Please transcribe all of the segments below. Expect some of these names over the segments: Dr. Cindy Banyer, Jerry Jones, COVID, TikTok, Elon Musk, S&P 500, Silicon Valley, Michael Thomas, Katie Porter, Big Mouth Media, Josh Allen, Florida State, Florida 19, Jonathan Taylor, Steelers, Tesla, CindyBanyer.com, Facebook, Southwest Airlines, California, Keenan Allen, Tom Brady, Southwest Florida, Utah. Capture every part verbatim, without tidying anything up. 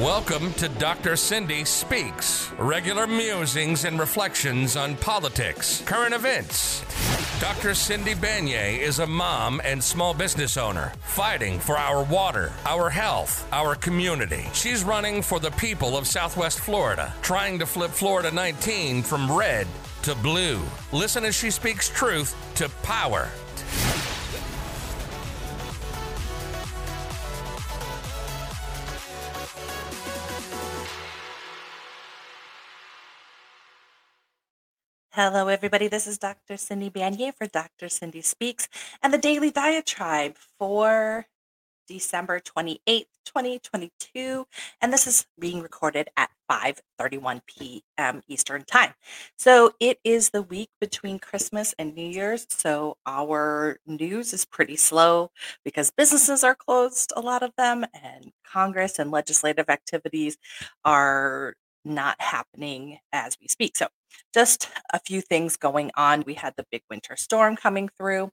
Welcome to Doctor Cindy Speaks, regular musings and reflections on politics, current events. Doctor Cindy Banyer is a mom and small business owner, fighting for our water, our health, our community. She's running for the people of Southwest Florida, trying to flip Florida nineteen from red to blue. Listen as she speaks truth to power. Hello, everybody. This is Doctor Cindy Banyer for Doctor Cindy Speaks and the Daily Diatribe for December twenty-eighth, twenty twenty-two. And this is being recorded at five thirty-one p.m. Eastern Time. So it is the week between Christmas and New Year's. So our news is pretty slow because businesses are closed, a lot of them, and Congress and legislative activities are not happening as we speak. So just a few things going on. We had the big winter storm coming through,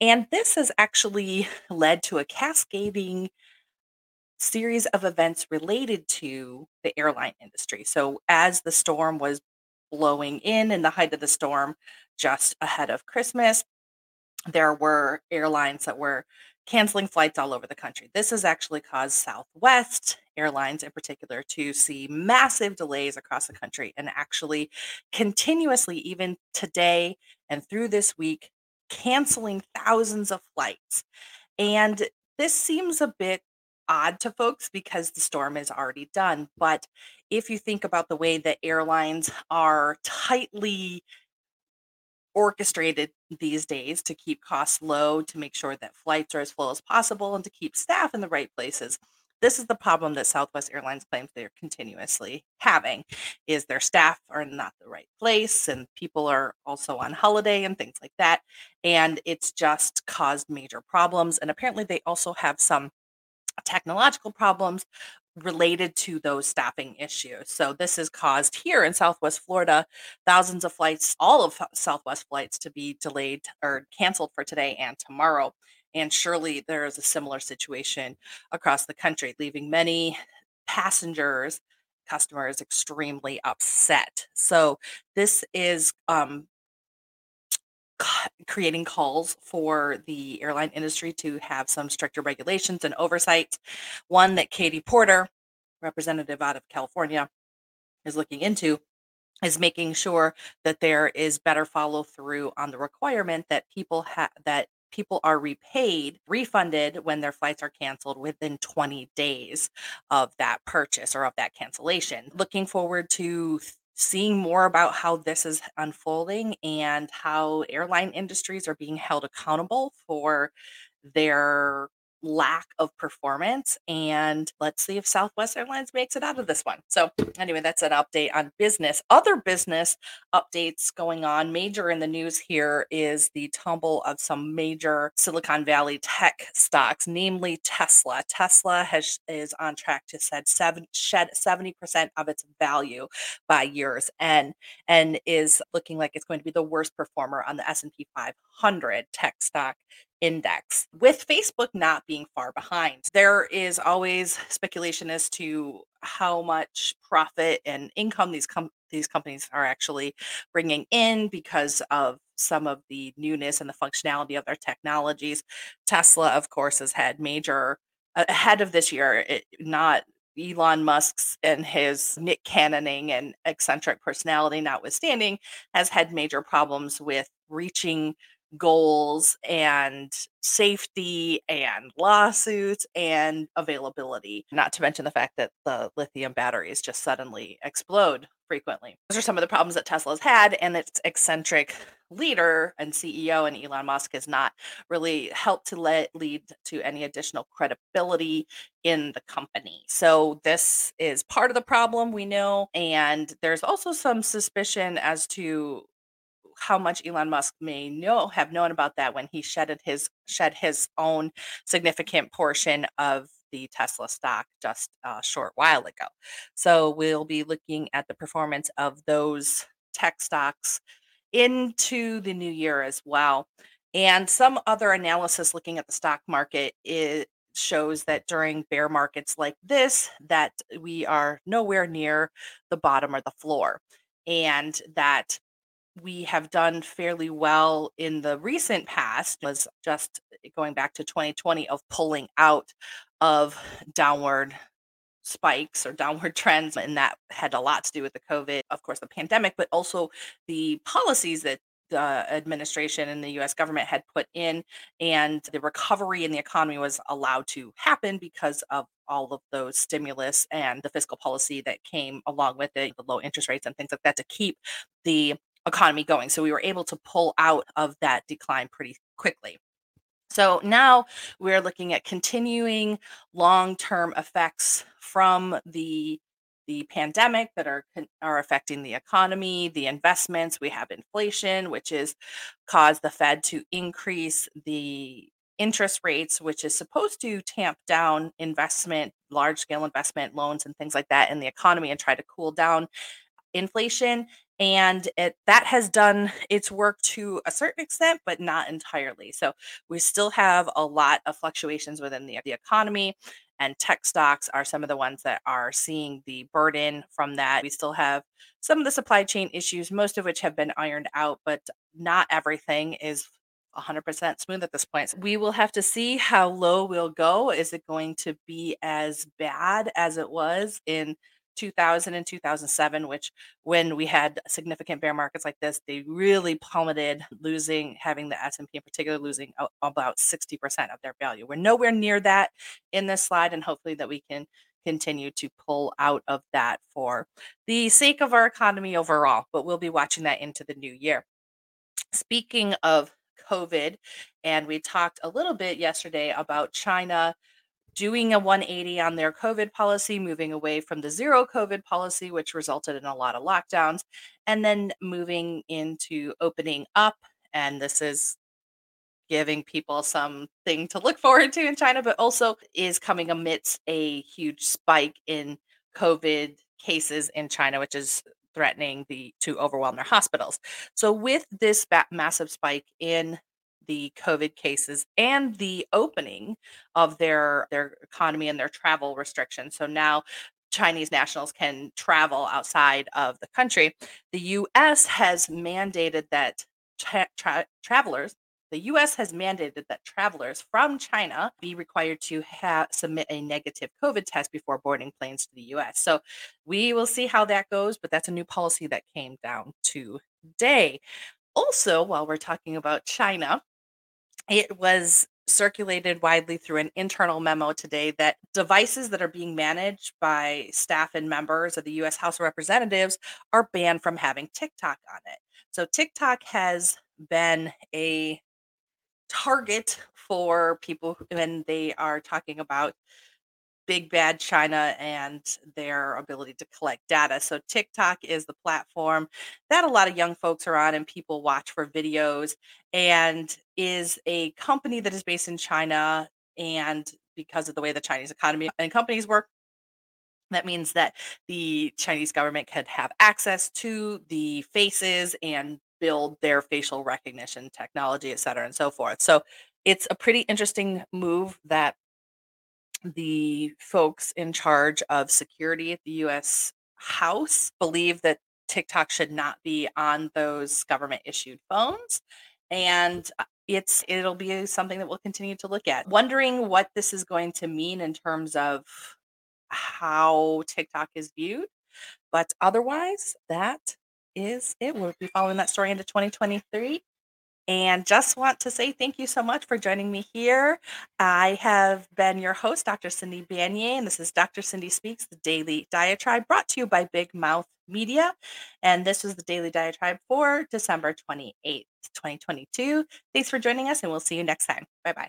and this has actually led to a cascading series of events related to the airline industry. So as the storm was blowing in in the height of the storm, just ahead of Christmas, there were airlines that were canceling flights all over the country. This has actually caused Southwest Airlines in particular to see massive delays across the country, and actually continuously, even today and through this week, canceling thousands of flights. And this seems a bit odd to folks because the storm is already done. But if you think about the way that airlines are tightly orchestrated these days to keep costs low, to make sure that flights are as full as possible, and to keep staff in the right places, this is the problem that Southwest Airlines claims they're continuously having, is their staff are not the right place, and people are also on holiday and things like that. And it's just caused major problems. And apparently they also have some technological problems related to those staffing issues. So this has caused here in Southwest Florida, thousands of flights, all of Southwest flights, to be delayed or canceled for today and tomorrow. And surely there is a similar situation across the country, leaving many passengers, customers extremely upset. So this is um, creating calls for the airline industry to have some stricter regulations and oversight. One that Katie Porter, representative out of California, is looking into is making sure that there is better follow through on the requirement that people have that. People are repaid, refunded when their flights are canceled within twenty days of that purchase or of that cancellation. Looking forward to seeing more about how this is unfolding and how airline industries are being held accountable for their lack of performance. And let's see if Southwest Airlines makes it out of this one. So anyway, that's an update on business. Other business updates going on. Major in the news here is the tumble of some major Silicon Valley tech stocks, namely Tesla. Tesla has, is on track to shed, seven, shed seventy percent of its value by year's end, and is looking like it's going to be the worst performer on the S and P five hundred tech stock index, with Facebook not being far behind. There is always speculation as to how much profit and income these com- these companies are actually bringing in because of some of the newness and the functionality of their technologies. Tesla, of course, has had major uh, ahead of this year, it, not Elon Musk's and his Nick Cannoning and eccentric personality notwithstanding, has had major problems with reaching goals and safety and lawsuits and availability, not to mention the fact that the lithium batteries just suddenly explode frequently. Those are some of the problems that Tesla's had, and its eccentric leader and C E O and Elon Musk has not really helped to let lead to any additional credibility in the company. So this is part of the problem, we know. And there's also some suspicion as to how much Elon Musk may know have known about that when he shedded his shed his own significant portion of the Tesla stock just a short while ago. So we'll be looking at the performance of those tech stocks into the new year as well. And some other analysis looking at the stock market is shows that during bear markets like this, that we are nowhere near the bottom or the floor, and that we have done fairly well in the recent past, was just going back to twenty twenty, of pulling out of downward spikes or downward trends. And that had a lot to do with the COVID, of course, the pandemic, but also the policies that the administration and the U S government had put in, and the recovery in the economy was allowed to happen because of all of those stimulus and the fiscal policy that came along with it, the low interest rates and things like that to keep the economy going. So we were able to pull out of that decline pretty quickly. So now we're looking at continuing long-term effects from the the pandemic that are are affecting the economy, the investments. We have inflation, which is caused the Fed to increase the interest rates, which is supposed to tamp down investment, large-scale investment loans and things like that in the economy and try to cool down inflation. And it, that has done its work to a certain extent, but not entirely. So we still have a lot of fluctuations within the, the economy, and tech stocks are some of the ones that are seeing the burden from that. We still have some of the supply chain issues, most of which have been ironed out, but not everything is one hundred percent smooth at this point. So we will have to see how low we'll go. Is it going to be as bad as it was in two thousand and two thousand seven, which when we had significant bear markets like this, they really plummeted, losing, having the S and P in particular losing about sixty percent of their value. We're nowhere near that in this slide, and hopefully that we can continue to pull out of that for the sake of our economy overall, but we'll be watching that into the new year. Speaking of COVID, and we talked a little bit yesterday about China doing a one eighty on their COVID policy, moving away from the zero COVID policy, which resulted in a lot of lockdowns, and then moving into opening up. And this is giving people something to look forward to in China, but also is coming amidst a huge spike in COVID cases in China, which is threatening the, to overwhelm their hospitals. So with this ba- massive spike in the COVID cases and the opening of their, their economy and their travel restrictions. So now Chinese nationals can travel outside of the country. The U S has mandated that tra- tra- travelers, the U S has mandated that travelers from China be required to ha- submit a negative COVID test before boarding planes to the U S. So we will see how that goes, but that's a new policy that came down today. Also, while we're talking about China, it was circulated widely through an internal memo today that devices that are being managed by staff and members of the U S House of Representatives are banned from having TikTok on it. So TikTok has been a target for people when they are talking about big bad China and their ability to collect data. So TikTok is the platform that a lot of young folks are on and people watch for videos, and is a company that is based in China. And because of the way the Chinese economy and companies work, that means that the Chinese government could have access to the faces and build their facial recognition technology, et cetera, and so forth. So it's a pretty interesting move that the folks in charge of security at the U S House believe that TikTok should not be on those government-issued phones. And it's it'll be something that we'll continue to look at. Wondering what this is going to mean in terms of how TikTok is viewed. But otherwise, that is it. We'll be following that story into twenty twenty-three. And just want to say thank you so much for joining me here. I have been your host, Doctor Cindy Banyer, and this is Doctor Cindy Speaks, the Daily Diatribe, brought to you by Big Mouth Media. And this was the Daily Diatribe for December twenty-eighth, twenty twenty-two. Thanks for joining us, and we'll see you next time. Bye-bye.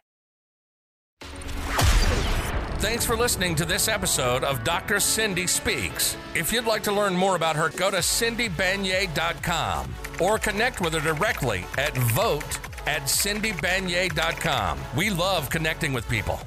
Thanks for listening to this episode of Doctor Cindy Speaks. If you'd like to learn more about her, go to Cindy Banyer dot com or connect with her directly at vote at Cindy Banyer dot com. We love connecting with people.